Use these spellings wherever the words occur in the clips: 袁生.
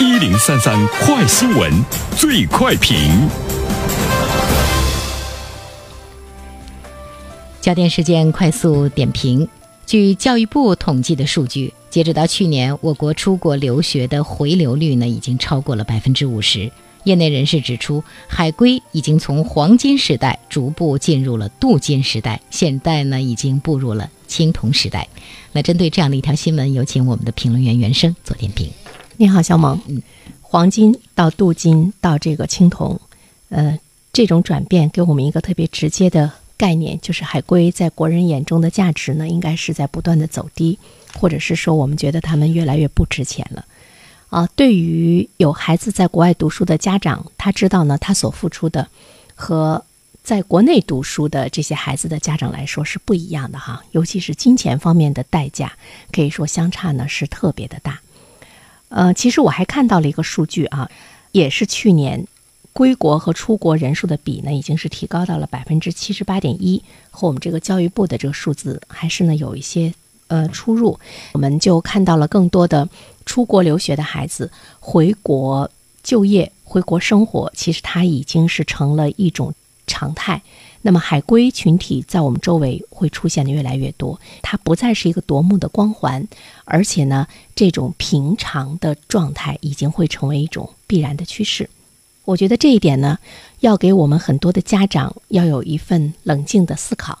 1033快新闻最快评。焦点事件快速点评。据教育部统计的数据，截止到去年，我国出国留学的回流率呢已经超过了50%。业内人士指出，海归已经从黄金时代逐步进入了镀金时代，现在呢已经步入了青铜时代。那针对这样的一条新闻，有请我们的评论员袁生做点评。你好，小萌。黄金到镀金到这个青铜，这种转变给我们一个特别直接的概念，就是海归在国人眼中的价值呢，应该是在不断的走低，或者是说我们觉得他们越来越不值钱了。对于有孩子在国外读书的家长，他知道呢，他所付出的和在国内读书的这些孩子的家长来说是不一样的哈，尤其是金钱方面的代价，可以说相差呢是特别的大。其实我还看到了一个数据啊，也是去年归国和出国人数的比呢，已经是提高到了 78.1%， 和我们这个教育部的这个数字还是呢有一些出入。我们就看到了更多的出国留学的孩子回国就业、回国生活，其实它已经是成了一种常态。那么海归群体在我们周围会出现的越来越多，它不再是一个夺目的光环，而且呢，这种平常的状态已经会成为一种必然的趋势。我觉得这一点呢，要给我们很多的家长要有一份冷静的思考。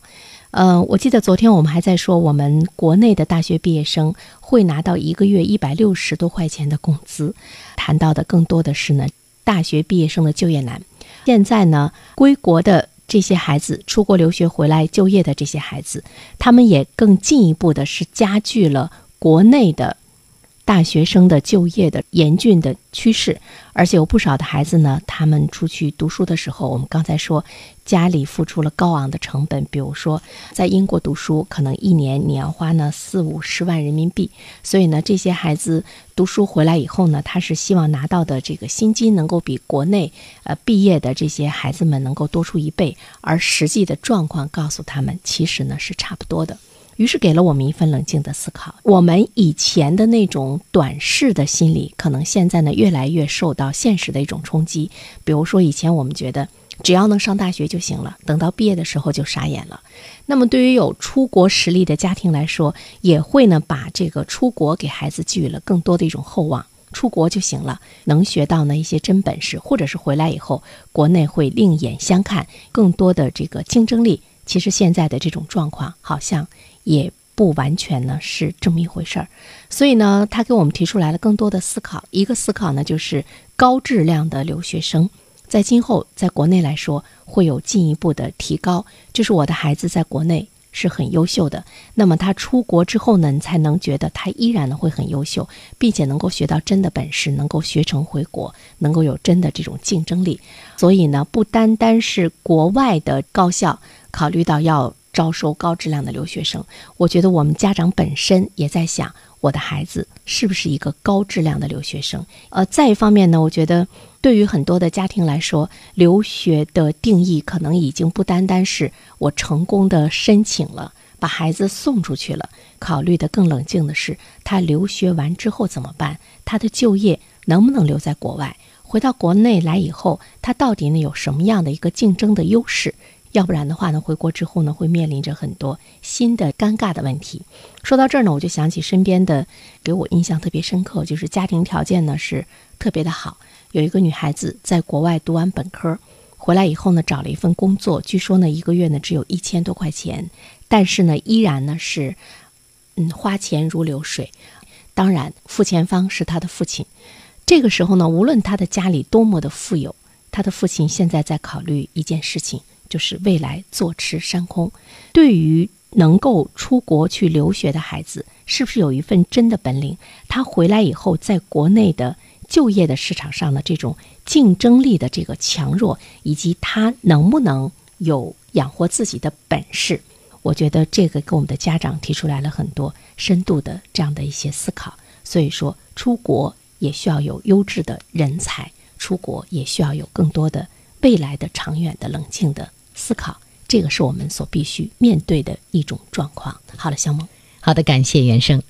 我记得昨天我们还在说，我们国内的大学毕业生会拿到一个月160多块钱的工资，谈到的更多的是呢大学毕业生的就业难。现在呢，归国的这些孩子，出国留学回来就业的这些孩子，他们也更进一步的是加剧了国内的大学生的就业的严峻的趋势，而且有不少的孩子呢，他们出去读书的时候，我们刚才说家里付出了高昂的成本，比如说在英国读书，可能一年你要花呢40-50万人民币，所以呢，这些孩子读书回来以后呢，他是希望拿到的这个薪金能够比国内毕业的这些孩子们能够多出1倍，而实际的状况告诉他们，其实呢是差不多的。于是给了我们一份冷静的思考，我们以前的那种短视的心理，可能现在呢越来越受到现实的一种冲击。比如说以前我们觉得只要能上大学就行了，等到毕业的时候就傻眼了。那么对于有出国实力的家庭来说，也会呢把这个出国给孩子寄予了更多的一种厚望，出国就行了，能学到呢一些真本事，或者是回来以后国内会另眼相看，更多的这个竞争力。其实现在的这种状况好像也不完全呢是这么一回事儿，所以呢，他给我们提出来了更多的思考。一个思考呢，就是高质量的留学生在今后在国内来说会有进一步的提高，就是我的孩子在国内是很优秀的，那么他出国之后呢，你才能觉得他依然呢会很优秀，并且能够学到真的本事，能够学成回国，能够有真的这种竞争力。所以呢，不单单是国外的高校考虑到要招收高质量的留学生，我觉得我们家长本身也在想，我的孩子是不是一个高质量的留学生。再一方面呢，我觉得对于很多的家庭来说，留学的定义可能已经不单单是我成功的申请了，把孩子送出去了，考虑的更冷静的是，他留学完之后怎么办，他的就业能不能留在国外，回到国内来以后他到底呢有什么样的一个竞争的优势，要不然的话呢，回国之后呢，会面临着很多新的尴尬的问题。说到这儿呢，我就想起身边的，给我印象特别深刻，就是家庭条件呢是特别的好。有一个女孩子在国外读完本科，回来以后呢，找了一份工作，据说呢，一个月呢只有1000多块钱，但是呢，依然呢是，花钱如流水。当然，付钱方是她的父亲。这个时候呢，无论她的家里多么的富有，她的父亲现在在考虑一件事情。就是未来坐吃山空。对于能够出国去留学的孩子，是不是有一份真的本领，他回来以后在国内的就业的市场上的这种竞争力的这个强弱，以及他能不能有养活自己的本事，我觉得这个给我们的家长提出来了很多深度的这样的一些思考。所以说，出国也需要有优质的人才，出国也需要有更多的未来的长远的冷静的思考，这个是我们所必须面对的一种状况。好了，小萌。好的，感谢袁生。